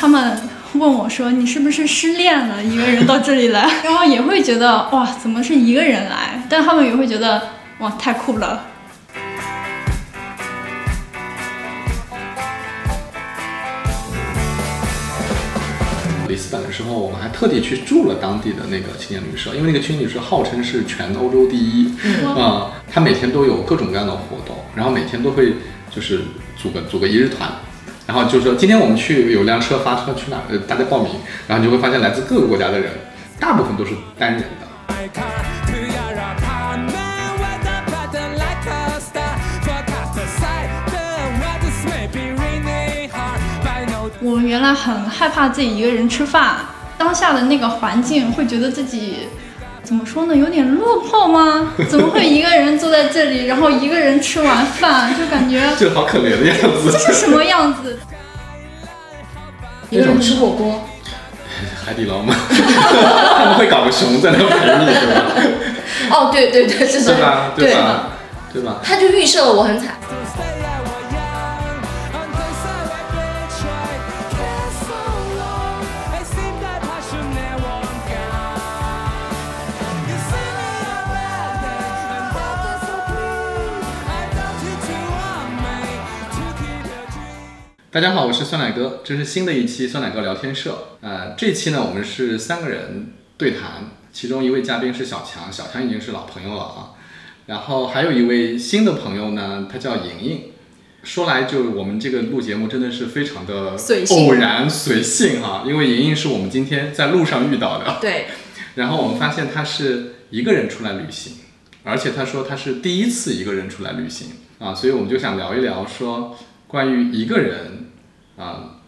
他们问我说你是不是失恋了，一个人到这里来，然后也会觉得哇怎么是一个人来，但他们也会觉得哇太酷了。里斯本的时候，我们还特地去住了当地的那个青年旅社，因为那个青年旅社号称是全欧洲第一，它每天都有各种各样的活动，然后每天都会就是组个一日团，然后就是说今天我们去有辆车发车去哪儿，大家报名，然后你就会发现来自各个国家的人，大部分都是单人的。我原来很害怕自己一个人吃饭，当下的那个环境会觉得自己怎么说呢，有点落魄吗？怎么会一个人坐在这里，然后一个人吃完饭，就感觉这好可怜的样子。这是什么样子？一个人吃火锅，海底捞吗？他们会搞个熊在那陪你，对吧？哦，对对对，是吧？对吧？对吧？他就预设了我很惨。大家好，我是酸奶哥，这是新的一期酸奶哥聊天社。这期呢，我们是三个人对谈，其中一位嘉宾是小强，小强已经是老朋友了啊。然后还有一位新的朋友呢，他叫莹莹。说来就我们这个录节目真的是非常的偶然随性啊，因为莹莹是我们今天在路上遇到的。对。然后我们发现他是一个人出来旅行，而且他说他是第一次一个人出来旅行啊，所以我们就想聊一聊说关于一个人。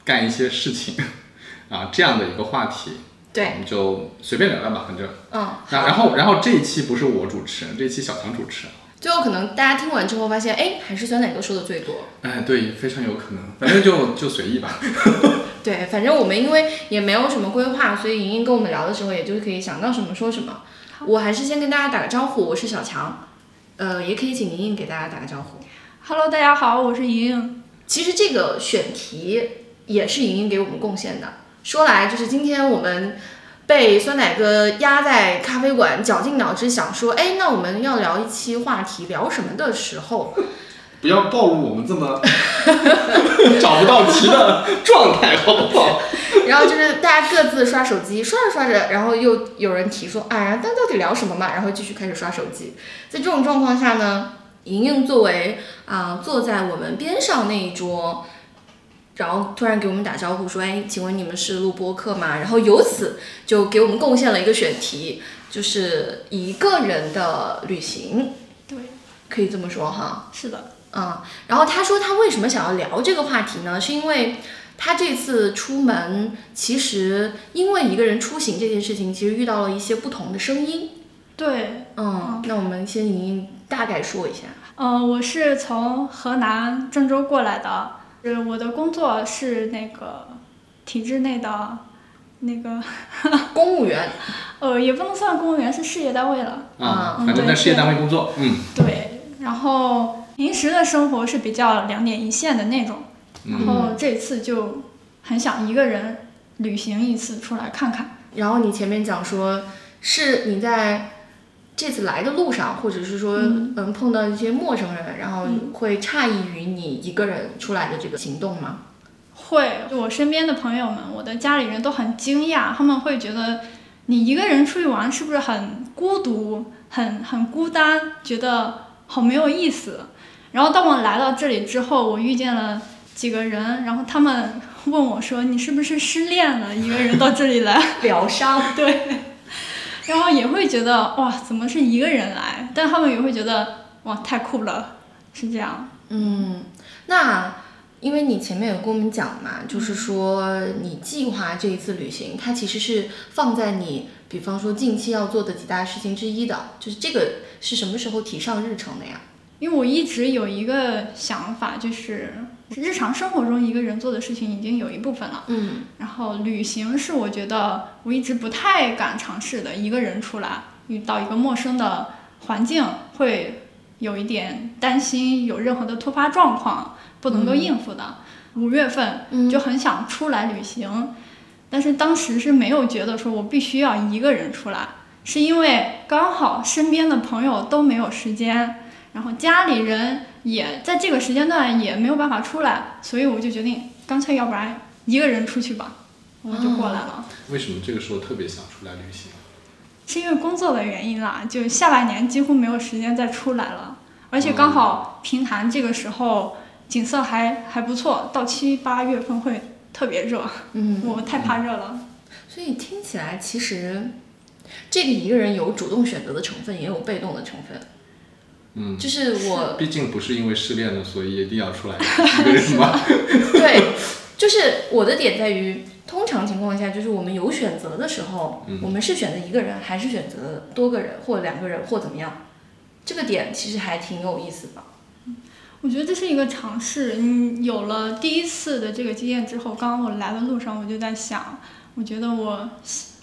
干一些事情，这样的一个话题，对，我们就随便聊聊吧，反正，然后这一期不是我主持，这一期小强主持，最后可能大家听完之后发现，哎，还是酸奶哥说的最多，哎，对，非常有可能，反正就随意吧。对，反正我们因为也没有什么规划，所以莹莹跟我们聊的时候，也就是可以想到什么说什么。我还是先跟大家打个招呼，我是小强，也可以请莹莹给大家打个招呼。Hello， 大家好，我是莹莹。其实这个选题也是莹莹给我们贡献的。说来就是今天我们被酸奶哥压在咖啡馆，绞尽脑汁想说，哎，那我们要聊一期话题，聊什么的时候，不要暴露我们这么找不到题的状态，好不好？然后就是大家各自刷手机，刷着刷着，然后又有人提说，哎呀，但到底聊什么嘛？然后继续开始刷手机。在这种状况下呢？莹莹作为坐在我们边上那一桌，然后突然给我们打招呼说：“哎，请问你们是录播客吗？”然后由此就给我们贡献了一个选题，就是一个人的旅行。对，可以这么说哈。是的，然后他说他为什么想要聊这个话题呢？是因为他这次出门，其实因为一个人出行这件事情，其实遇到了一些不同的声音。对，那我们先莹莹大概说一下。我是从河南郑州过来的，我的工作是那个体制内的那个公务员，也不能算公务员，是事业单位了啊，反正在事业单位工作，对。然后平时的生活是比较两点一线的那种，然后这次就很想一个人旅行一次出来看看。然后你前面讲说是你在这次来的路上，或者是说，碰到一些陌生人，然后会诧异于你一个人出来的这个行动吗？会，我身边的朋友们，我的家里人都很惊讶，他们会觉得你一个人出去玩是不是很孤独、很孤单，觉得好没有意思。然后当我来到这里之后，我遇见了几个人，然后他们问我说：“你是不是失恋了？一个人到这里来疗伤？”对。然后也会觉得哇，怎么是一个人来？但他们也会觉得哇，太酷了，是这样。那因为你前面有跟我们讲嘛，就是说你计划这一次旅行，它其实是放在你，比方说近期要做的几大事情之一的，就是这个是什么时候提上日程的呀？因为我一直有一个想法，就是日常生活中一个人做的事情已经有一部分了，然后旅行是我觉得我一直不太敢尝试的，一个人出来遇到一个陌生的环境，会有一点担心有任何的突发状况不能够应付的， 5月份就很想出来旅行，但是当时是没有觉得说我必须要一个人出来，是因为刚好身边的朋友都没有时间，然后家里人也在这个时间段也没有办法出来，所以我就决定干脆要不然一个人出去吧，我就过来了。为什么这个时候特别想出来旅行？是因为工作的原因啦，就下半年几乎没有时间再出来了，而且刚好平潭这个时候景色还不错，到7、8月份会特别热，我太怕热了。所以听起来其实这个一个人有主动选择的成分，也有被动的成分。就是我毕竟不是因为失恋了，所以一定要出来一个人吧。对，就是我的点在于，通常情况下，就是我们有选择的时候，我们是选择一个人，还是选择多个人，或两个人，或怎么样？这个点其实还挺有意思的。我觉得这是一个尝试。你有了第一次的这个经验之后，刚刚我来的路上我就在想，我觉得我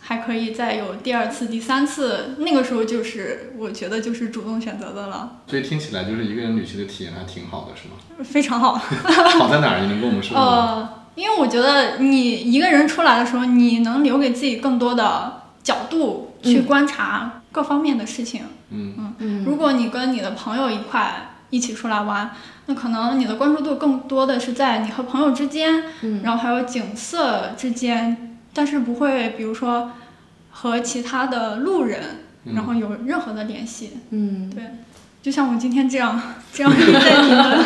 还可以再有第2次、第3次，那个时候就是我觉得就是主动选择的了。所以听起来就是一个人旅行的体验还挺好的，是吗？非常好。好在哪儿？你能跟我们说吗？因为我觉得你一个人出来的时候，你能留给自己更多的角度去观察各方面的事情。如果你跟你的朋友一起出来玩，那可能你的关注度更多的是在你和朋友之间，然后还有景色之间，但是不会比如说和其他的路人，然后有任何的联系。对，就像我今天这样在你们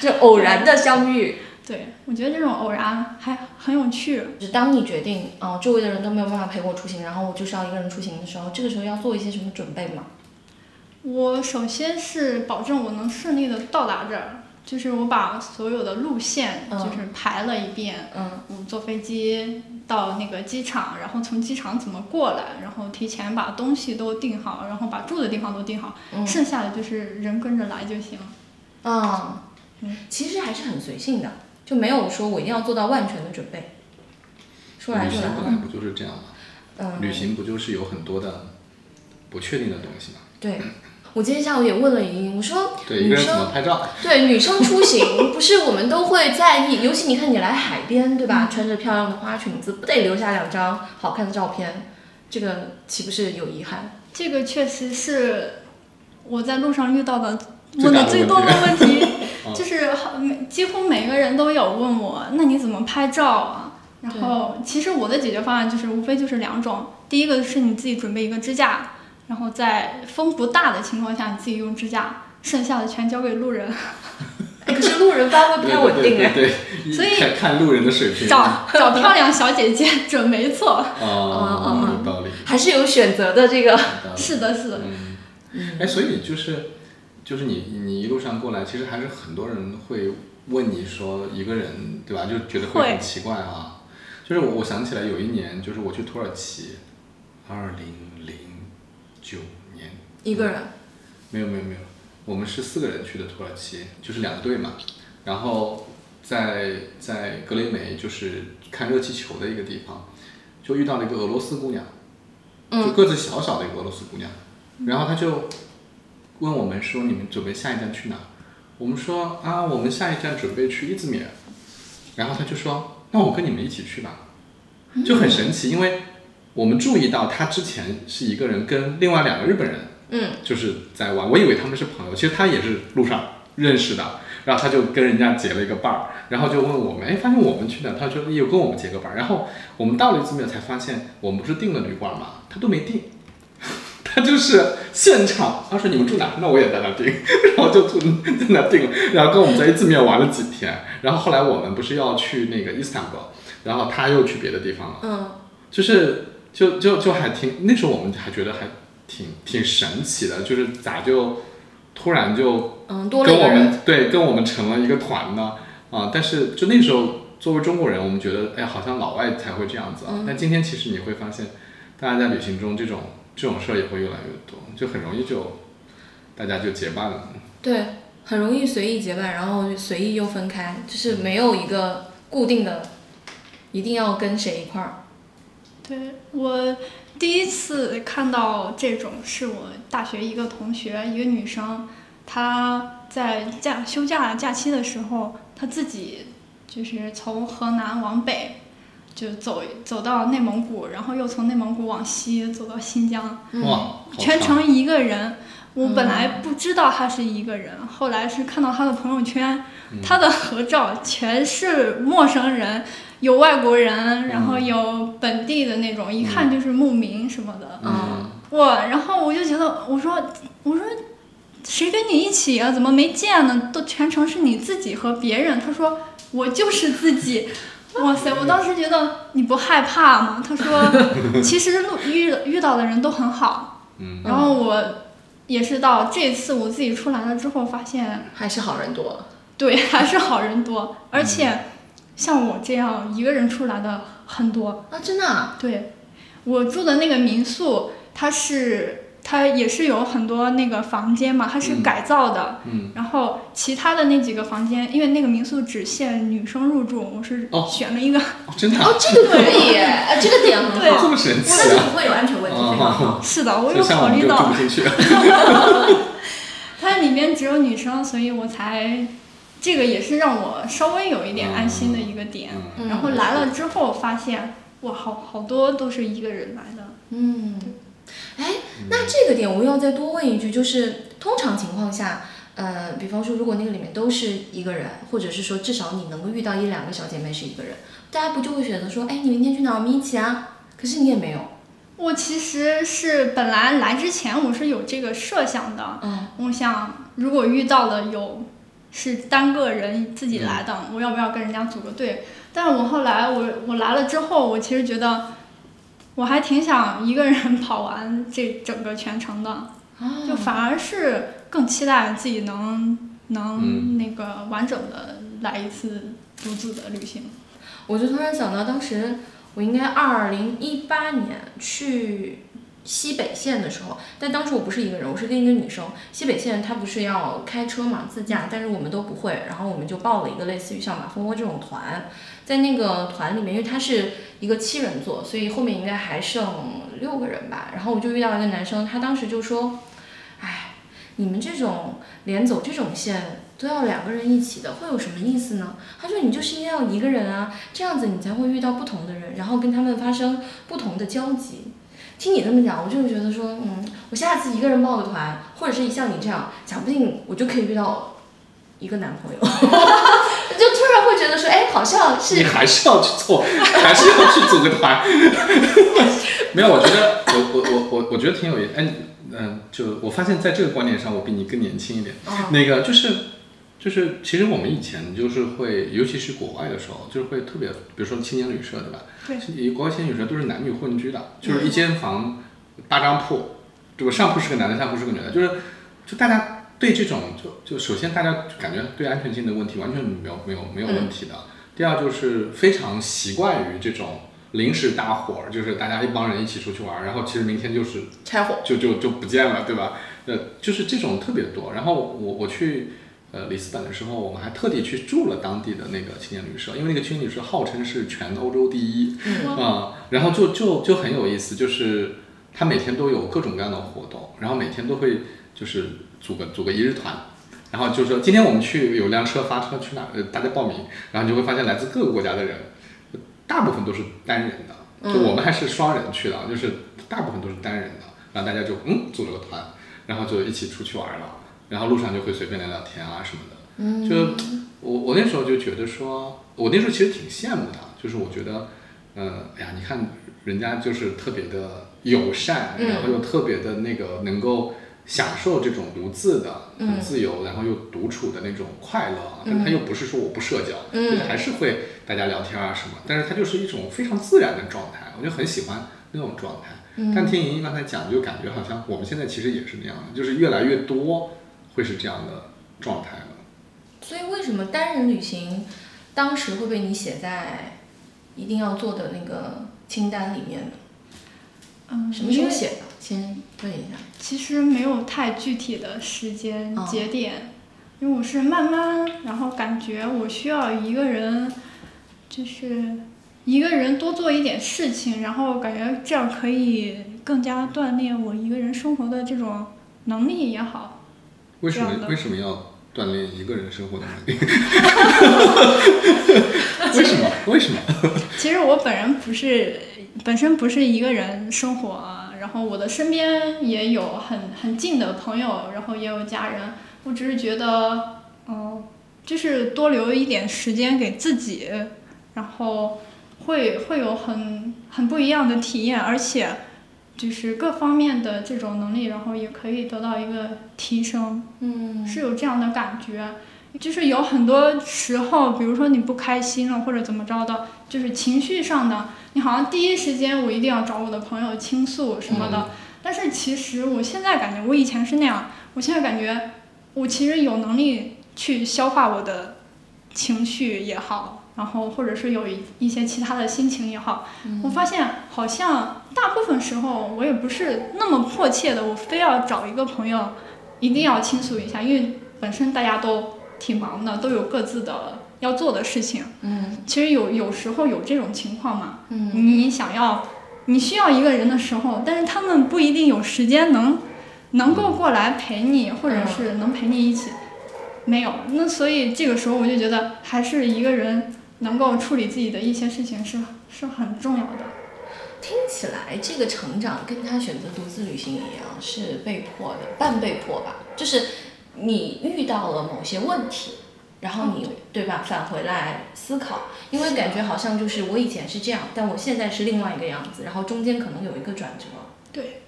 就偶然的相遇。对，我觉得这种偶然还很有趣。当你决定周围的人都没有办法陪我出行，然后我就是要一个人出行的时候，这个时候要做一些什么准备吗？我首先是保证我能顺利的到达这儿，就是我把所有的路线就是排了一遍，我坐飞机到那个机场，然后从机场怎么过来，然后提前把东西都定好，然后把住的地方都定好，剩下的就是人跟着来就行。其实还是很随性的，就没有说我一定要做到万全的准备。说来就来了，旅行本来不就是这样吗？旅行不就是有很多的不确定的东西吗？对，我今天下午也问了莹莹，我说女生怎么拍照？对，女生出行不是我们都会在意，尤其你看你来海边，对吧？穿着漂亮的花裙子，不得留下2张好看的照片？这个岂不是有遗憾？这个确实是我在路上遇到的问的最多的问题，就是几乎每个人都有问我，那你怎么拍照啊？然后其实我的解决方案就是无非就是2种，第一个是你自己准备一个支架。然后在风不大的情况下，你自己用支架，剩下的全交给路人。可是路人发挥不太稳定哎。对，所以看路人的水平。找漂亮小姐姐准没错。有道理。还是有选择的这个。是的。所以就是你一路上过来，其实还是很多人会问你说一个人对吧？就觉得会很奇怪啊。就是我想起来有一年，就是我去土耳其，2009年一个人？没有，我们是4个人去的土耳其，就是2个队嘛。然后在格雷梅就是看热气球的一个地方，就遇到了一个俄罗斯姑娘，就个子小小的一个俄罗斯姑娘。然后她就问我们说：“你们准备下一站去哪？”我们说：“啊，我们下一站准备去伊兹密尔。”然后她就说：“那我跟你们一起去吧。”就很神奇，因为我们注意到他之前是一个人跟另外2个日本人，就是在玩。我以为他们是朋友，其实他也是路上认识的。然后他就跟人家结了一个伴儿，然后就问我们，发现我们去哪？他说又跟我们结个伴儿。然后我们到了伊兹密尔才发现，我们不是订了旅馆嘛，他都没订，他就是现场。他说你们住哪？那我也在那订，然后就住在那订了。然后跟我们在伊兹密尔玩了几天。然后后来我们不是要去那个伊斯坦布尔，然后他又去别的地方了。就还挺，那时候我们还觉得还挺神奇的，就是咋就突然就跟我们跟我们成了一个团呢啊！但是就那时候作为中国人，我们觉得好像老外才会这样子啊。但今天其实你会发现，大家在旅行中这种事儿也会越来越多，就很容易就大家就结伴了。对，很容易随意结伴，然后随意又分开，就是没有一个固定的，一定要跟谁一块儿。对，我第一次看到这种是我大学一个同学，一个女生，她在休假假期的时候，她自己就就是从河南往北就走到内蒙古，然后又从内蒙古往西走到新疆，哇，全程一个人。我本来不知道他是一个人，后来是看到他的朋友圈，他的合照全是陌生人，有外国人，然后有本地的那种，一看就是牧民什么的。然后我就觉得，我说谁跟你一起啊？怎么没见呢？都全程是你自己和别人。他说我就是自己。哇塞！我当时觉得你不害怕吗？他说其实遇到的人都很好。然后我也是到这次我自己出来了之后，发现还是好人多。对，还是好人多，而且像我这样一个人出来的很多啊！真的啊？对，我住的那个民宿，它也是有很多那个房间嘛，它是改造的。然后其他的那几个房间，因为那个民宿只限女生入住，我是选了一个。真的？这个可以，这个点很好。这么神奇啊！那不会有安全问题，非常好。是的，我有考虑到。它里面只有女生，所以我才这个也是让我稍微有一点安心的一个点。然后来了之后发现，哇，好多都是一个人来的。哎，那这个点我要再多问一句，就是通常情况下，比方说如果那个里面都是一个人，或者是说至少你能够遇到一两个小姐妹是一个人，大家不就会选择说，哎，你明天去哪儿，我们一起啊？可是你也没有。我其实是本来来之前我是有这个设想的，我想如果遇到了是单个人自己来的，我要不要跟人家组个队？但是我后来我来了之后，我其实觉得。我还挺想一个人跑完这整个全程的，就反而是更期待自己能那个完整的来一次独自的旅行。我就突然想到，当时我应该2018年去西北线的时候，但当时我不是一个人，我是跟一个女生。西北线她不是要开车嘛，自驾，但是我们都不会，然后我们就报了一个类似于像马蜂窝这种团。在那个团里面，因为它是一个7人座，所以后面应该还剩6个人吧。然后我就遇到一个男生，他当时就说：“哎，你们这种连走这种线都要2个人一起的，会有什么意思呢？”他说：“你就是应该要一个人啊，这样子你才会遇到不同的人，然后跟他们发生不同的交集。”听你这么讲，我就觉得说，我下次一个人报个团，或者是像你这样，讲不定我就可以遇到一个男朋友。就突然会觉得说，哎，好像是你还是要去组个团。没有，我觉得我觉得挺有意思。就我发现在这个观点上，我比你更年轻一点。那个就是，其实我们以前就是会，尤其是国外的时候，就是会特别，比如说青年旅社，对吧？对。国外青年旅社都是男女混居的，就是一间房，8张铺，这个上铺是个男的，下铺是个女的，就大家。对这种就首先大家感觉对安全性的问题完全没有问题的。第二就是非常习惯于这种临时搭伙，就是大家一帮人一起出去玩，然后其实明天就是拆伙，就不见了，对吧？就是这种特别多。然后我去里斯本的时候，我们还特地去住了当地的那个青年旅社，因为那个青年旅社号称是全欧洲第一然后就很有意思，就是他每天都有各种各样的活动，然后每天都会就是。组个一日团，然后就说今天我们去有辆车发车去哪，大家报名，然后你就会发现来自各个国家的人，大部分都是单人的，就我们还是双人去的，就是大部分都是单人的，然后大家就组了个团，然后就一起出去玩了，然后路上就会随便聊聊天啊什么的，就我那时候就觉得说，我那时候其实挺羡慕的，就是我觉得，哎呀，你看人家就是特别的友善，然后又特别的那个能够。享受这种独自的、很自由，然后又独处的那种快乐，但他又不是说我不社交，就是还是会大家聊天啊什么，但是他就是一种非常自然的状态，我就很喜欢那种状态。但听莹莹刚才讲，就感觉好像我们现在其实也是那样的，就是越来越多会是这样的状态了。所以为什么单人旅行当时会被你写在一定要做的那个清单里面呢？什么时候写的？先问一下。其实没有太具体的时间节点，因为我是慢慢，然后感觉我需要一个人，就是一个人多做一点事情，然后感觉这样可以更加锻炼我一个人生活的这种能力也好。为什么要锻炼一个人生活的能力。为什么？为什么？其实我本身不是一个人生活啊，然后我的身边也有很近的朋友，然后也有家人。我只是觉得，就是多留一点时间给自己，然后会有很不一样的体验，而且就是各方面的这种能力，然后也可以得到一个提升。嗯，是有这样的感觉。就是有很多时候，比如说你不开心了或者怎么着的，就是情绪上的，你好像第一时间我一定要找我的朋友倾诉什么的。但是其实我现在感觉，我以前是那样，我现在感觉我其实有能力去消化我的情绪也好，然后或者是有一些其他的心情也好，我发现好像大部分时候我也不是那么迫切的，我非要找一个朋友一定要倾诉一下，因为本身大家都挺忙的，都有各自的要做的事情。其实有时候有这种情况嘛，你需要一个人的时候，但是他们不一定有时间能够过来陪你，或者是能陪你一起，没有。那所以这个时候我就觉得，还是一个人能够处理自己的一些事情是很重要的。听起来这个成长跟他选择独自旅行一样，是被迫的，半被迫吧，就是你遇到了某些问题，然后你对吧返回来思考，因为感觉好像就是我以前是这样，但我现在是另外一个样子，然后中间可能有一个转折。对，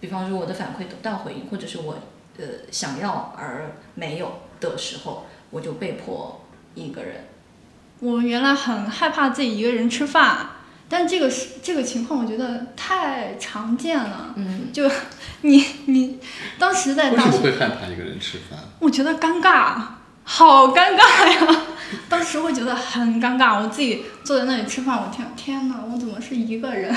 比方说我的反馈得到回应，或者是我想要而没有的时候，我就被迫一个人。我原来很害怕自己一个人吃饭，但这个情况我觉得太常见了。就你当时在大学为什么会害怕一个人吃饭？我觉得尴尬，好尴尬呀！当时会觉得很尴尬，我自己坐在那里吃饭，我天哪，我怎么是一个人？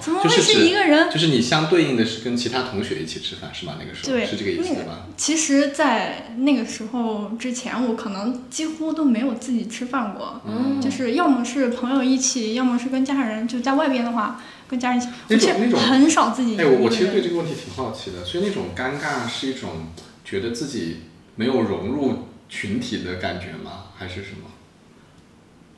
怎么会是一个人？就是你相对应的是跟其他同学一起吃饭是吧？那个时候对，是这个意思吧？其实，在那个时候之前，我可能几乎都没有自己吃饭过，就是要么是朋友一起，要么是跟家人。就在外边的话，跟家人一起，那种很少自己。我其实对这个问题挺好奇的，所以那种尴尬是一种觉得自己没有融入群体的感觉吗？还是什么？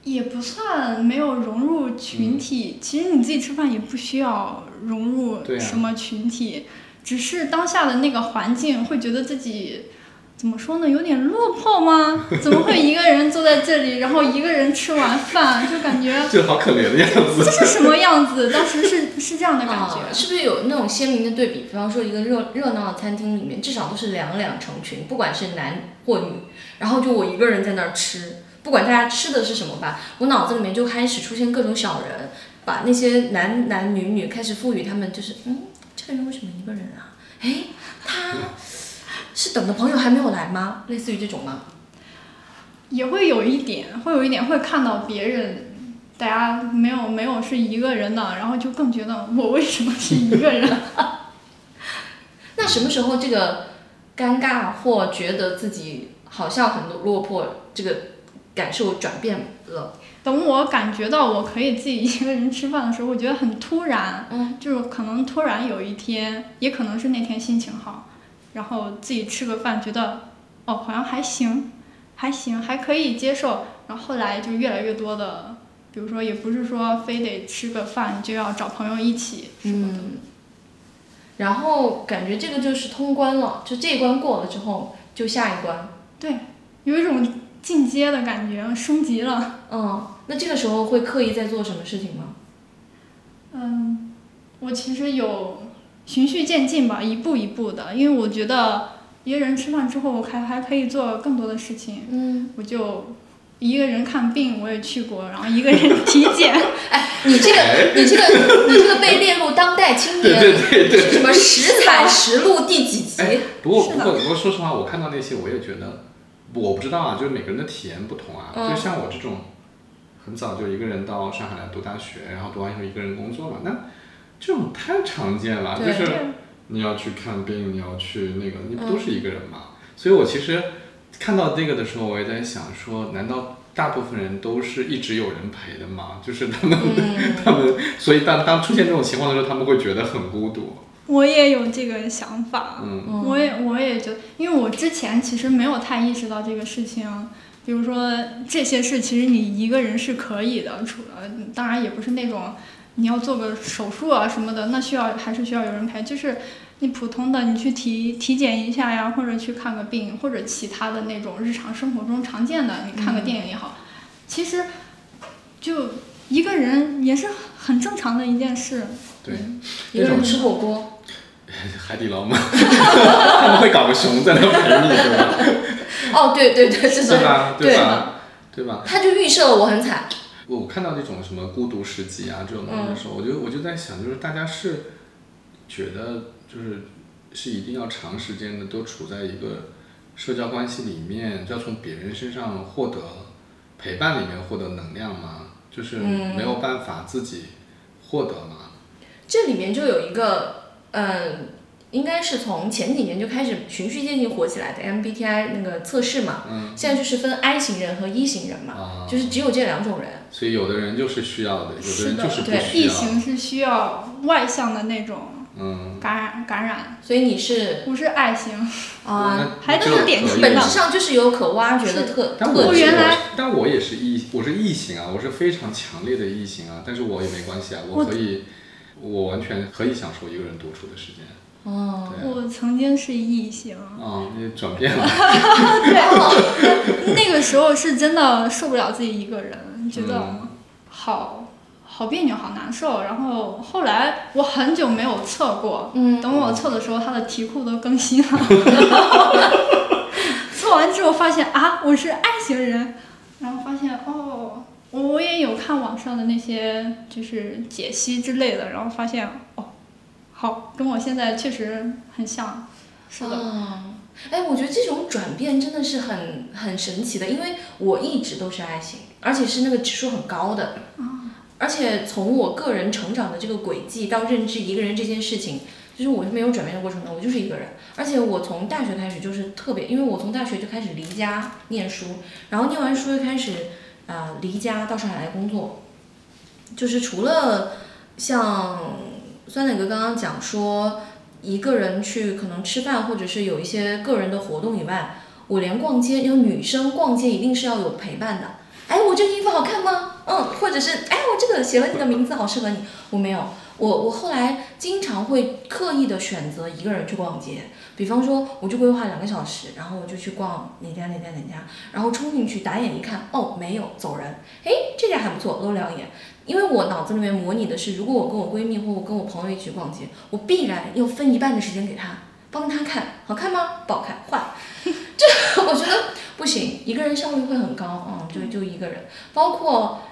也不算没有融入群体，其实你自己吃饭也不需要融入什么群体，只是当下的那个环境会觉得自己怎么说呢，有点落魄吗？怎么会一个人坐在这里，然后一个人吃完饭，就感觉就好可怜的样子。这是什么样子？当时是这样的感觉。是不是有那种鲜明的对比？比方说一个热闹的餐厅里面，至少都是两成群，不管是男或女，然后就我一个人在那儿吃。不管大家吃的是什么吧，我脑子里面就开始出现各种小人，把那些男女女开始赋予他们，就是这个人为什么一个人啊？哎，他是等的朋友还没有来吗？类似于这种吗？也会有一点，会看到别人，大家没有是一个人的，然后就更觉得我为什么是一个人？那什么时候这个尴尬或觉得自己好像很落魄这个感受转变了？等我感觉到我可以自己一个人吃饭的时候，我觉得很突然，就是可能突然有一天，也可能是那天心情好，然后自己吃个饭，觉得好像还行，还可以接受。然后后来就越来越多的，比如说也不是说非得吃个饭就要找朋友一起什么的。然后感觉这个就是通关了，就这一关过了之后，就下一关。对，有一种进阶的感觉，升级了。那这个时候会刻意在做什么事情吗？我其实有循序渐进吧，一步一步的。因为我觉得一个人吃饭之后，我还可以做更多的事情。我就一个人看病，我也去过，然后一个人体检。哎，你这个被列入当代青年，对，什么食彩实录第几集？不过说实话，我看到那些我也觉得。我不知道啊，就是每个人的体验不同啊。就像我这种，很早就一个人到上海来读大学，然后读完以后一个人工作嘛，那这种太常见了。就是你要去看病，你要去那个，你不都是一个人嘛？所以我其实看到这个的时候，我也在想说，难道大部分人都是一直有人陪的吗？就是他们，所以当出现这种情况的时候，他们会觉得很孤独。我也有这个想法，嗯，我也觉得，因为我之前其实没有太意识到这个事情，比如说这些事其实你一个人是可以的，当然也不是那种你要做个手术啊什么的，那还是需要有人陪，就是你普通的你去体检一下呀，或者去看个病，或者其他的那种日常生活中常见的，你看个电影也好，其实就一个人也是很正常的一件事。对，一个人吃火锅。海底捞吗？他们会搞个熊在那陪你，对吧？哦，对对对，是吧？对吧？对吧？他就预设了我很惨。我看到这种什么孤独十集啊这种东西的时候，我就在想，就是大家是觉得就是一定要长时间的都处在一个社交关系里面，要从别人身上获得陪伴里面获得能量吗？就是没有办法自己获得吗？这里面就有一个。应该是从前几年就开始循序渐进火起来的 MBTI 那个测试嘛，现在就是分 I 型人和 E 型人嘛，就是只有这两种人。所以有的人就是需要的，有的人就是不需要。对 ，E 型是需要外向的那种，感染。所以你是？我是 I 型啊，还都是典型的。本质上就是有可挖掘的特质。但我也是 E， 我是 E 型啊，我是非常强烈的 E 型啊，但是我也没关系啊，我可以。我完全可以享受一个人独处的时间。哦，我曾经是异性。哦，你转变了。对、哦，那个时候是真的受不了自己一个人，觉得好别扭，好难受。然后后来我很久没有测过，等我测的时候，他的题库都更新了。测完之后发现啊，我是I型人，然后发现哦。我也有看网上的那些就是解析之类的，然后发现哦，好，跟我现在确实很像，是的。哎，我觉得这种转变真的是很神奇的，因为我一直都是I型，而且是那个指数很高的。而且从我个人成长的这个轨迹到认知一个人这件事情，就是我是没有转变的过程中，我就是一个人。而且我从大学开始就是特别，因为我从大学就开始离家念书，然后念完书就开始。离家到上海来工作，就是除了像酸奶哥刚刚讲说一个人去可能吃饭或者是有一些个人的活动以外，我连逛街，因为女生逛街一定是要有陪伴的。哎，我这个衣服好看吗？或者是哎，我这个写了你的名字好适合你。我没有，我后来经常会刻意的选择一个人去逛街。比方说，我就规划2个小时，然后我就去逛哪家，然后冲进去打眼一看，哦，没有，走人。哎，这家还不错，多聊一眼。因为我脑子里面模拟的是，如果我跟我闺蜜或我跟我朋友一起逛街，我必然要分一半的时间给她，帮她看好看吗？不好看，换。这我觉得不行，一个人效率会很高啊，就一个人。包括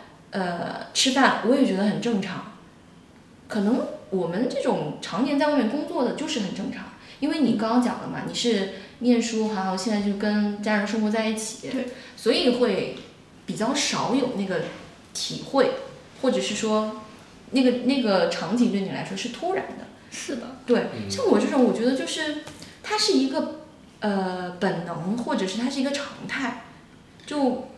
吃饭，我也觉得很正常。可能我们这种常年在外面工作的，就是很正常。因为你刚刚讲了嘛，你是念书，还有现在就跟家人生活在一起，所以会比较少有那个体会，或者是说那个场景对你来说是突然的。是的，对，像我这种，我觉得就是它是一个本能，或者是它是一个常态。就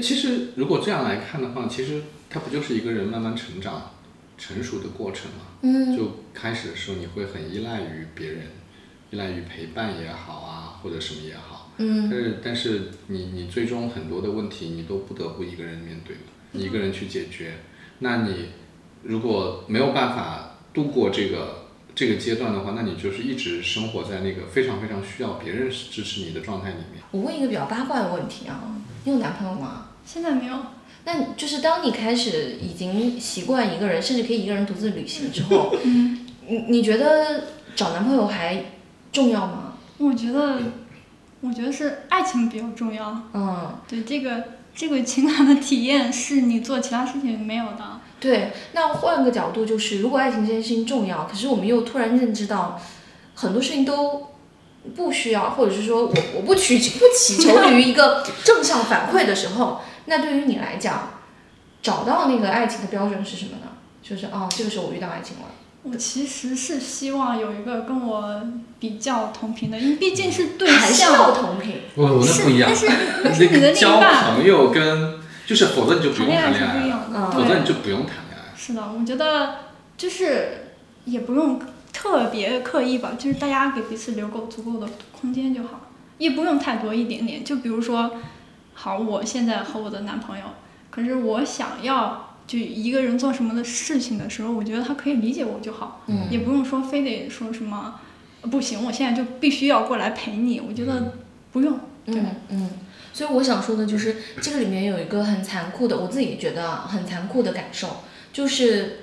其实如果这样来看的话，其实它不就是一个人慢慢成长。成熟的过程嘛，就开始的时候你会很依赖于别人，依赖于陪伴也好啊，或者什么也好，但是你最终很多的问题你都不得不一个人面对了，你一个人去解决。那你如果没有办法度过这个阶段的话，那你就是一直生活在那个非常非常需要别人支持你的状态里面。我问一个比较八卦的问题啊，你有男朋友吗？现在没有。那就是当你开始已经习惯一个人，甚至可以一个人独自旅行之后，你觉得找男朋友还重要吗？我觉得是爱情比较重要。对，这个情感的体验是你做其他事情没有的。对，那换个角度就是，如果爱情这件事情重要，可是我们又突然认知到很多事情都。不需要，或者是说我不祈求于一个正向反馈的时候，那对于你来讲，找到那个爱情的标准是什么呢？就是这个时候我遇到爱情了。我其实是希望有一个跟我比较同频的，因为毕竟是对象。还是要同频。我那不一样。但是你的另一半。交朋友跟就是，否则你就不用谈恋爱了。否则你就不用谈恋爱。是的，我觉得就是也不用特别刻意吧，就是大家给彼此留够足够的空间就好，也不用太多，一点点。就比如说，好，我现在和我的男朋友，可是我想要就一个人做什么的事情的时候，我觉得他可以理解我就好，也不用说非得说什么不行，我现在就必须要过来陪你，我觉得不用。对，所以我想说的就是这个里面有一个很残酷的，我自己觉得很残酷的感受就是。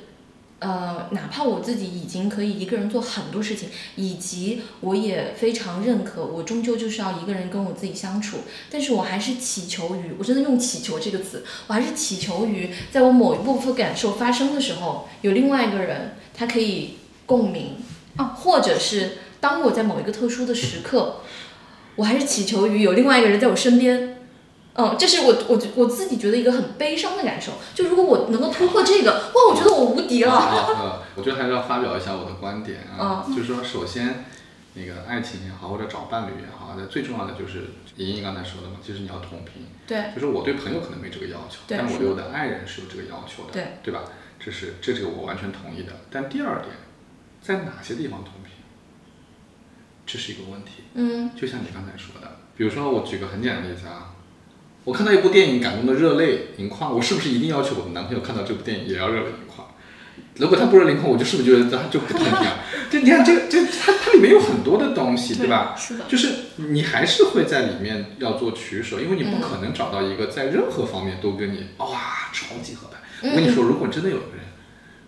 哪怕我自己已经可以一个人做很多事情，以及我也非常认可，我终究就是要一个人跟我自己相处。但是我还是祈求于，我真的用祈求这个词，我还是祈求于，在我某一部分感受发生的时候，有另外一个人他可以共鸣啊，或者是当我在某一个特殊的时刻，我还是祈求于有另外一个人在我身边。这是我自己觉得一个很悲伤的感受。就如果我能够突破这个，哇，我觉得我无敌了。我觉得还是要发表一下我的观点啊，就是说，首先，那个爱情也好，或者找伴侣也好，最重要的就是莹莹刚才说的嘛，其实你要同频。对。就是我对朋友可能没这个要求，但我对我的爱人是有这个要求的，对吧？这是我完全同意的。但第二点，在哪些地方同频，这是一个问题。就像你刚才说的，比如说我举个很简单的例子啊。我看到一部电影感动的热泪盈眶，我是不是一定要求我的男朋友看到这部电影也要热泪盈眶？如果他不热泪盈眶，我就是不是觉得他就不同频啊？你看它里面有很多的东西，对吧？是的。就是你还是会在里面要做取舍，因为你不可能找到一个在任何方面都跟你哇超级合拍。我跟你说，如果真的有一个人，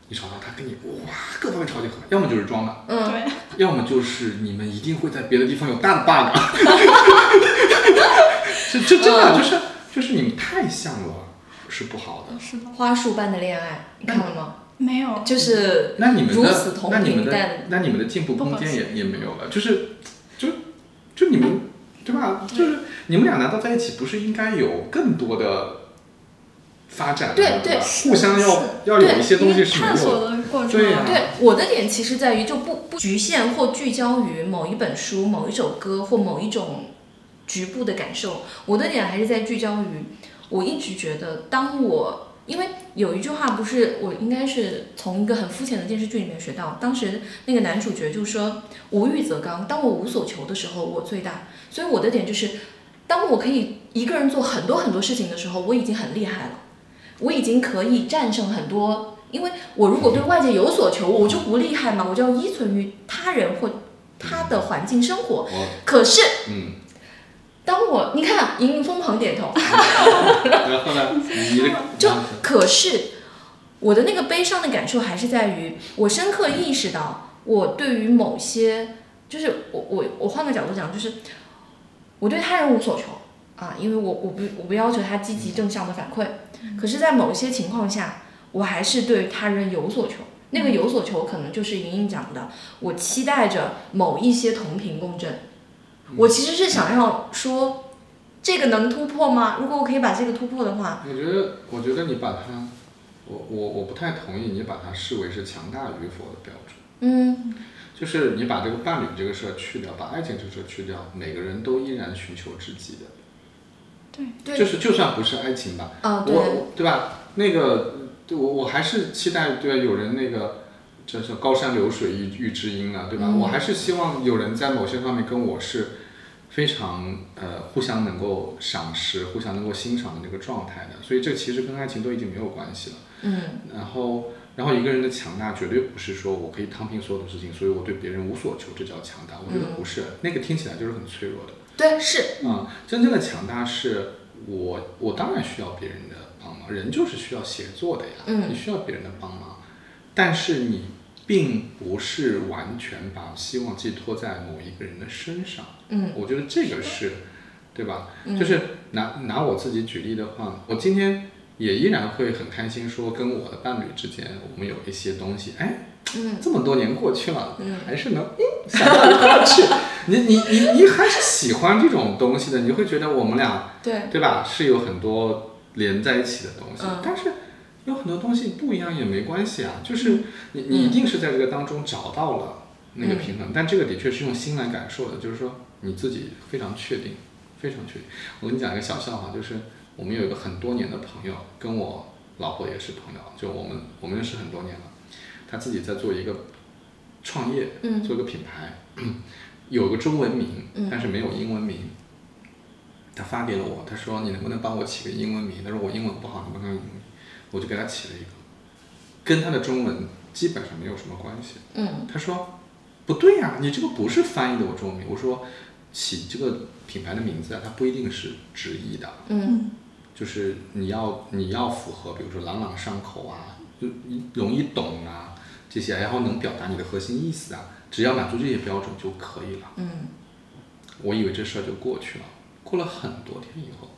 你找到他跟你哇各方面超级合拍，要么就是装的，对，要么就是你们一定会在别的地方有大的 bug。这真的就是你太像了，是不好的。是的，花束般的恋爱，你看了吗？没有。就是如此同频，那你们的进步空间也没有了，就你们对吧？就是你们俩难道在一起不是应该有更多的发展？对，互相要有一些东西是没有的。探索的过程。对，我的点其实在于就不局限或聚焦于某一本书、某一首歌或某一种。局部的感受，我的点还是在聚焦于，我一直觉得，因为有一句话不是我应该是从一个很肤浅的电视剧里面学到，当时那个男主角就说“无欲则刚”，当我无所求的时候，我最大。所以我的点就是，当我可以一个人做很多很多事情的时候，我已经很厉害了，我已经可以战胜很多。因为我如果对外界有所求，我就不厉害嘛，我就要依存于他人或他的环境生活。可是，当我你看，莹莹疯狂点头。然后呢？可是我的那个悲伤的感受还是在于，我深刻意识到，我对于某些，就是我换个角度讲，就是我对他人无所求啊，因为我不要求他积极正向的反馈。可是，在某些情况下，我还是对他人有所求。那个有所求，可能就是莹莹讲的，我期待着某一些同频共振。我其实是想要说，这个能突破吗？如果我可以把这个突破的话，我觉得你把它，我不太同意你把它视为是强大与否的标准。就是你把这个伴侣这个事去掉，把爱情这个事去掉，每个人都依然寻求知己的。对，就是就算不是爱情吧，对吧？那个，我还是期待对有人那个。这是高山流水遇知音啊，对吧？我还是希望有人在某些方面跟我是非常互相能够赏识、互相能够欣赏的那个状态的，所以这其实跟爱情都已经没有关系了。然后一个人的强大绝对不是说我可以躺平所有的事情，所以我对别人无所求，这叫强大。我觉得不是，那个听起来就是很脆弱的。对，是。真正的强大是我当然需要别人的帮忙，人就是需要协作的呀。你需要别人的帮忙。但是你并不是完全把希望寄托在某一个人的身上，我觉得这个是，对吧？就是拿我自己举例的话，我今天也依然会很开心，说跟我的伴侣之间，我们有一些东西，这么多年过去了，还是能想到一块去，你还是喜欢这种东西的，你会觉得我们俩对吧？是有很多连在一起的东西，但是。有很多东西不一样也没关系啊，就是你一定是在这个当中找到了那个平衡，但这个的确是用心来感受的，就是说你自己非常确定，非常确定。我跟你讲一个小笑话，就是我们有一个很多年的朋友，跟我老婆也是朋友，就我们认识很多年了，他自己在做一个创业，做个品牌，有个中文名，但是没有英文名。他发给了我，他说你能不能帮我起个英文名？他说我英文不好，能不能？我就给他起了一个，跟他的中文基本上没有什么关系。他说不对呀，你这个不是翻译的我中文名。我说起这个品牌的名字啊，它不一定是直译的。就是你要符合，比如说朗朗上口啊，就容易懂啊这些，然后能表达你的核心意思啊，只要满足这些标准就可以了。我以为这事儿就过去了。过了很多天以后，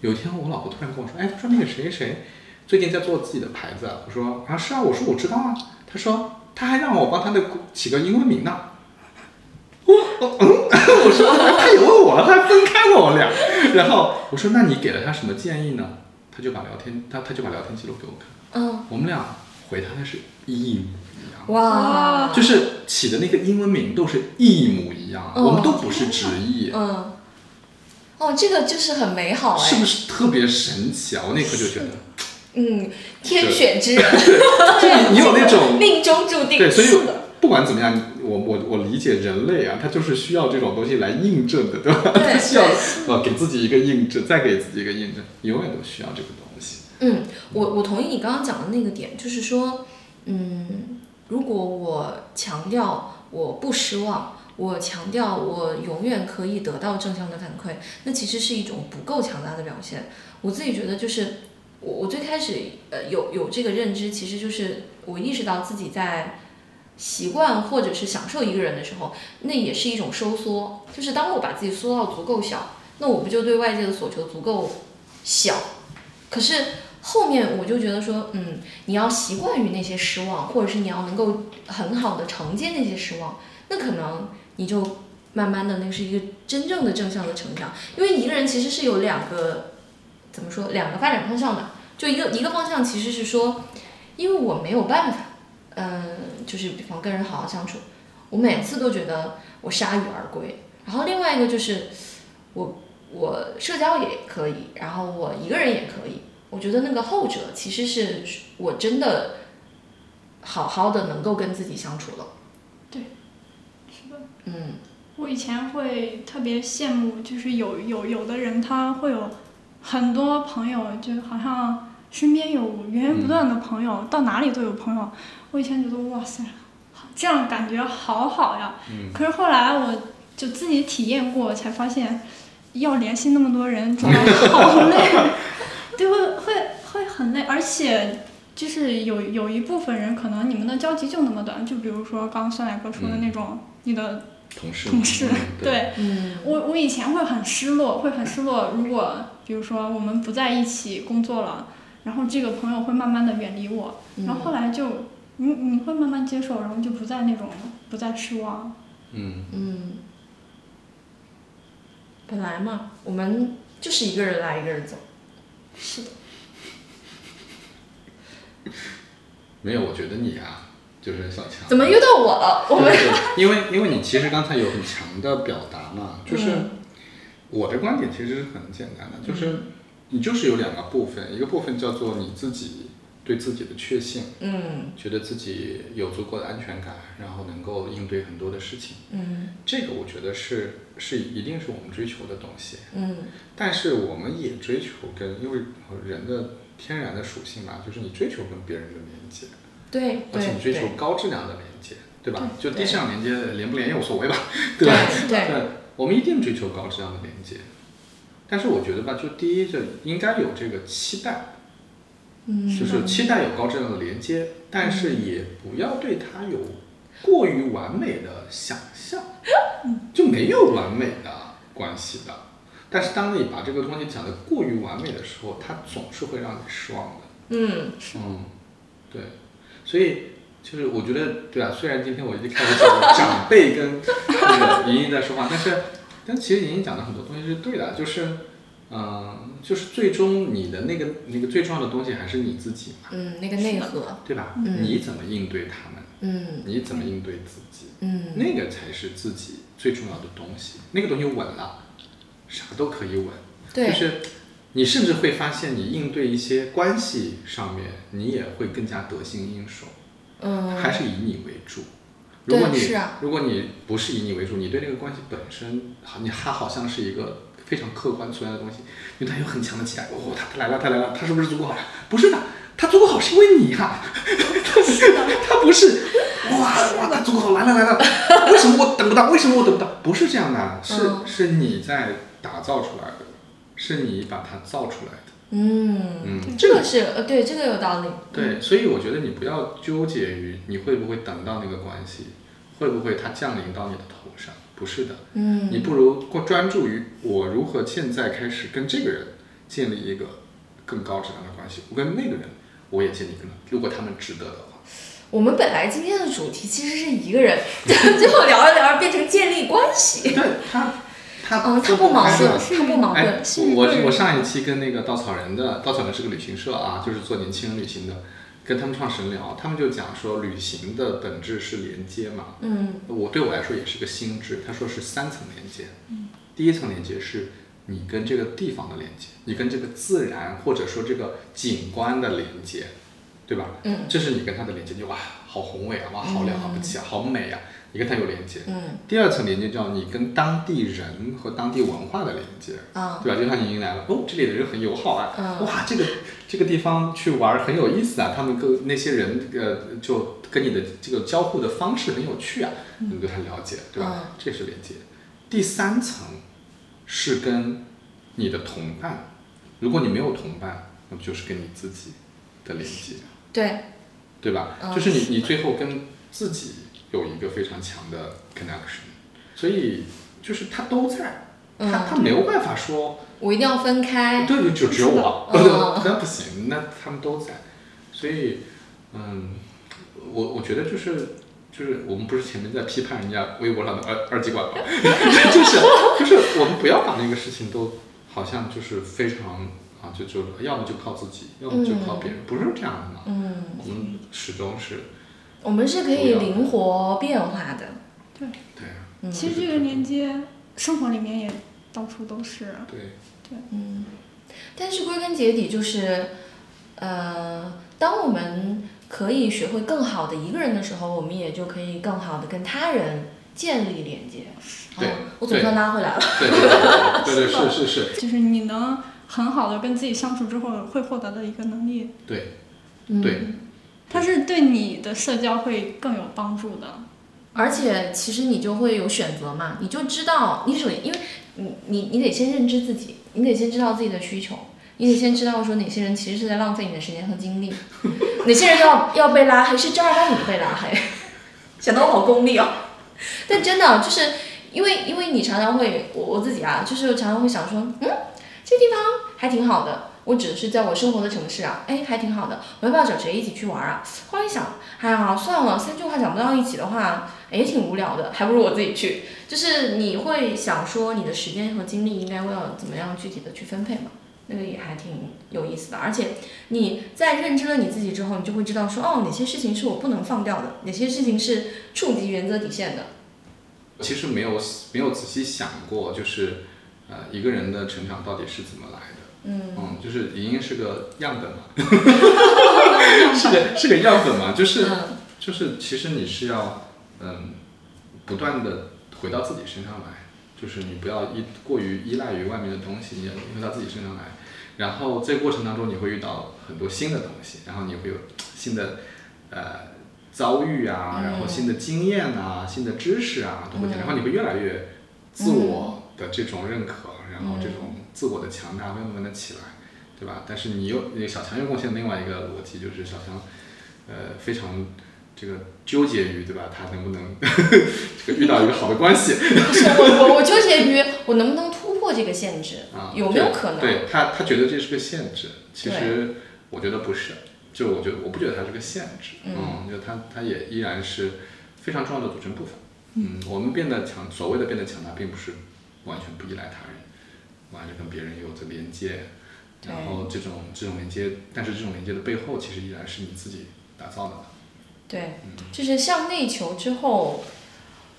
有一天我老婆突然跟我说：“哎，她说那个谁谁最近在做自己的牌子。”我说：“啊，是啊。”我说：“我知道啊。”她说：“她还让我帮她的起个英文名呢。”我说：“她也问我了，她还分开了我俩。”然后我说：“那你给了她什么建议呢？”她就把聊天记录给我看。我们俩回答的是一模一样。哇！就是起的那个英文名都是一模一样，我们都不是直译。哦，这个就是很美好哎，是不是特别神奇啊？我那刻就觉得，天选之人，就你有那种命中注定。对，所以不管怎么样，我理解人类啊，他就是需要这种东西来印证的，对吧？对，需要给自己一个印证，再给自己一个印证，永远都需要这个东西。我同意你刚刚讲的那个点，就是说，如果我强调我不失望。我强调我永远可以得到正向的反馈，那其实是一种不够强大的表现。我自己觉得就是我最开始有这个认知，其实就是我意识到自己在习惯或者是享受一个人的时候，那也是一种收缩。就是当我把自己缩到足够小，那我不就对外界的所求足够小？可是后面我就觉得说，你要习惯于那些失望，或者是你要能够很好的承接那些失望，那可能你就慢慢的，那是一个真正的正向的成长。因为一个人其实是有两个发展方向的，就一个方向其实是说，因为我没有办法，就是比方跟人好好相处，我每次都觉得我铩羽而归。然后另外一个就是我社交也可以，然后我一个人也可以。我觉得那个后者其实是我真的好好的能够跟自己相处了。我以前会特别羡慕，就是有的人他会有很多朋友，就好像身边有源源不断的朋友，到哪里都有朋友。我以前觉得哇塞，这样感觉好好呀。可是后来我就自己体验过，才发现要联系那么多人，真的好累，对，会很累，而且。就是有一部分人可能你们的交集就那么短，就比如说刚酸奶哥说的那种，你的同事，对，我以前会很失落。如果比如说我们不在一起工作了，然后这个朋友会慢慢的远离我，然后后来就你会慢慢接受，然后就不再失望。本来嘛，我们就是一个人来一个人走。是的。没有，我觉得你啊，就是小强怎么遇到我了？我们因为你其实刚才有很强的表达嘛，就是我的观点其实是很简单的，就是你就是有两个部分，一个部分叫做你自己对自己的确信，觉得自己有足够的安全感，然后能够应对很多的事情，这个我觉得是一定是我们追求的东西，但是我们也追求因为人的。天然的属性嘛，就是你追求跟别人的连接，对，而且你追求高质量的连接，对吧？就低质量连接连不连也无所谓吧，对吧？对，我们一定追求高质量的连接，但是我觉得吧，就第一，就应该有这个期待，就是期待有高质量的连接，但是也不要对它有过于完美的想象，就没有完美的关系的。但是当你把这个东西讲得过于完美的时候，它总是会让你失望的。对，所以就是我觉得，对啊，虽然今天我已经开始讲长辈跟那个莹莹在说话，但其实莹莹讲的很多东西是对的，就是最终你的那个最重要的东西还是你自己嘛。那个内核，对吧？你怎么应对他们？你怎么应对自己？那个才是自己最重要的东西，那个东西稳了。啥都可以稳，就是你甚至会发现，你应对一些关系上面，你也会更加得心应手。还是以你为主，如果你对，是啊，如果你不是以你为主，你对那个关系本身，你它好像是一个非常客观存在的东西，因为它有很强的期待。哦，他来了，他来了，他是不是足够好？不是的，他足够好是因为你呀、啊。他不是，哇，他足够好，来了来了，为什么我等不到？为什么我等不到？不是这样的，是你在打造出来的，是你把它造出来的。嗯，这个是对，这个有道理。对，所以我觉得你不要纠结于你会不会等到那个关系，会不会它降临到你的头上，不是的。嗯，你不如专注于我如何现在开始跟这个人建立一个更高质量的关系，我跟那个人我也建立一个，如果他们值得的话。我们本来今天的主题其实是一个人，最后聊着聊着变成建立关系。对他不矛盾，他不矛盾。我上一期跟那个稻草人是个旅行社啊，就是做年轻人旅行的，跟他们创始人聊，他们就讲说旅行的本质是连接嘛。嗯，对我来说也是个心智，他说是3层连接。嗯，第一层连接是你跟这个地方的连接，你跟这个自然或者说这个景观的连接，对吧？嗯，这是你跟它的连接，就哇好宏伟啊，哇好了不起啊，好美啊。你跟它有连接，第二层连接叫你跟当地人和当地文化的连接，对吧？就像你迎来了，哦，这里的人很友好啊，哇，这个地方去玩很有意思啊，他们跟那些人就跟你的这个交互的方式很有趣啊，你对他了解，对吧？这是连接。第三层是跟你的同伴，如果你没有同伴，那么就是跟你自己的连接，对吧？就是你最后跟自己。有一个非常强的 connection， 所以就是它都在，它没有办法说，我一定要分开，对，就只有我，那不行，那他们都在，所以，我觉得就是我们不是前面在批判人家微博上的二极管吗？就是我们不要把那个事情都好像就是非常啊，就要么就靠自己，要么就靠别人，不是这样的嘛，我们始终是。我们是可以灵活变化的，对，其实这个连接生活里面也到处都是，对，但是归根结底就是，当我们可以学会更好的一个人的时候，我们也就可以更好的跟他人建立连接。对，我总算拉回来了。对，是。就是你能很好的跟自己相处之后，会获得的一个能力。对。它是对你的社交会更有帮助的，而且其实你就会有选择嘛，你就知道你首先，因为你得先认知自己，你得先知道自己的需求，你得先知道说哪些人其实是在浪费你的时间和精力，哪些人要被拉黑，是正儿八经被拉黑，显得我好功利哦。但真的就是因为你常常会我自己啊，就是常常会想说，这地方还挺好的。我只是在我生活的城市啊，哎，还挺好的。我要不要找谁一起去玩啊？后来一想，哎好算了，3句话讲不到一起的话，也挺无聊的，还不如我自己去。就是你会想说，你的时间和精力应该要怎么样具体的去分配嘛？那个也还挺有意思的。而且你在认知了你自己之后，你就会知道说，哦，哪些事情是我不能放掉的，哪些事情是触及原则底线的。其实没有仔细想过，就是一个人的成长到底是怎么来的。就是莹莹是个样本嘛，是个样本嘛，就是其实你是要不断的回到自己身上来，就是你不要过于依赖于外面的东西，你要回到自己身上来，然后这个过程当中你会遇到很多新的东西，然后你会有新的遭遇啊，然后新的经验啊，新的知识啊都会然后你会越来越自我的这种认可，然后这种自我的强大慢慢的起来，对吧？但是你小强又贡献另外一个逻辑，就是小强，非常这个纠结于，对吧？他能不能这个遇到一个好的关系？不是我纠结于我能不能突破这个限制，有没有可能？对他觉得这是个限制，其实我觉得不是，就我不觉得它是个限制，就它也依然是非常重要的组成部分。我们所谓的变得强大，并不是完全不依赖他人。还是跟别人有着连接，然后这种连接，但是这种连接的背后，其实依然是你自己打造的。对，就是向内求之后，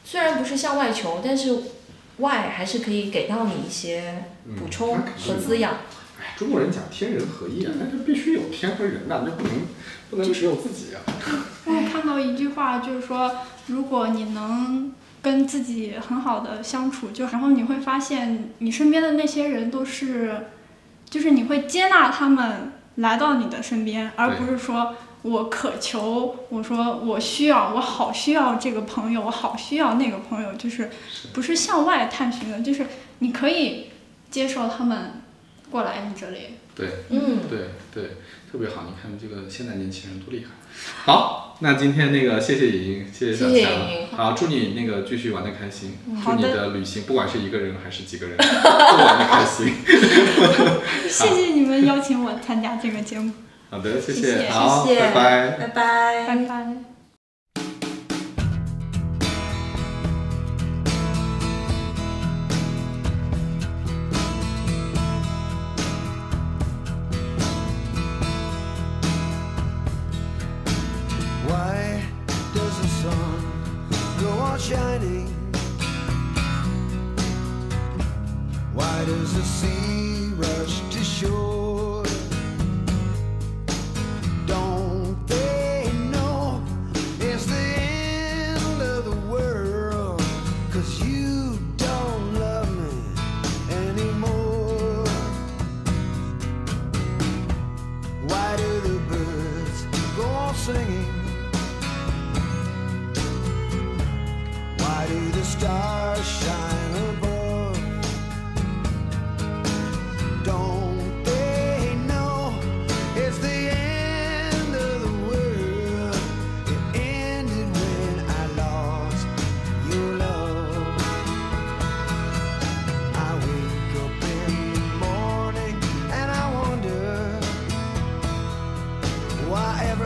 虽然不是向外求，但是外还是可以给到你一些补充和滋养。中国人讲天人合一啊，但是必须有天和人呐、啊，那不能只有自己啊。我看到一句话就是说，如果你能跟自己很好的相处，就然后你会发现你身边的那些人都是，就是你会接纳他们来到你的身边，而不是说。我渴求，我说我需要，我好需要这个朋友，我好需要那个朋友，就是不是向外探寻的，就是你可以接受他们过来你这里。对，嗯，对对，特别好。你看这个现在年轻人多厉害。好，那今天那个谢谢莹莹，谢谢小霞，好，祝你那个继续玩得开心，祝你的旅行不管是一个人还是几个人都玩得开心。谢谢你们邀请我参加这个节目。好的，谢谢，谢谢好，谢谢拜拜，拜拜，拜拜。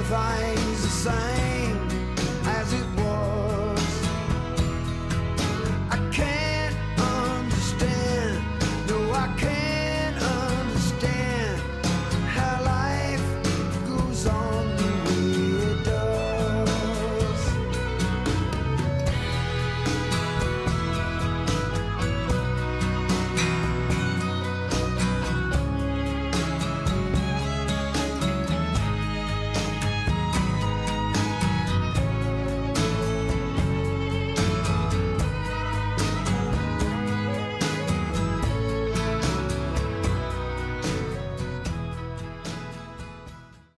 Things the same.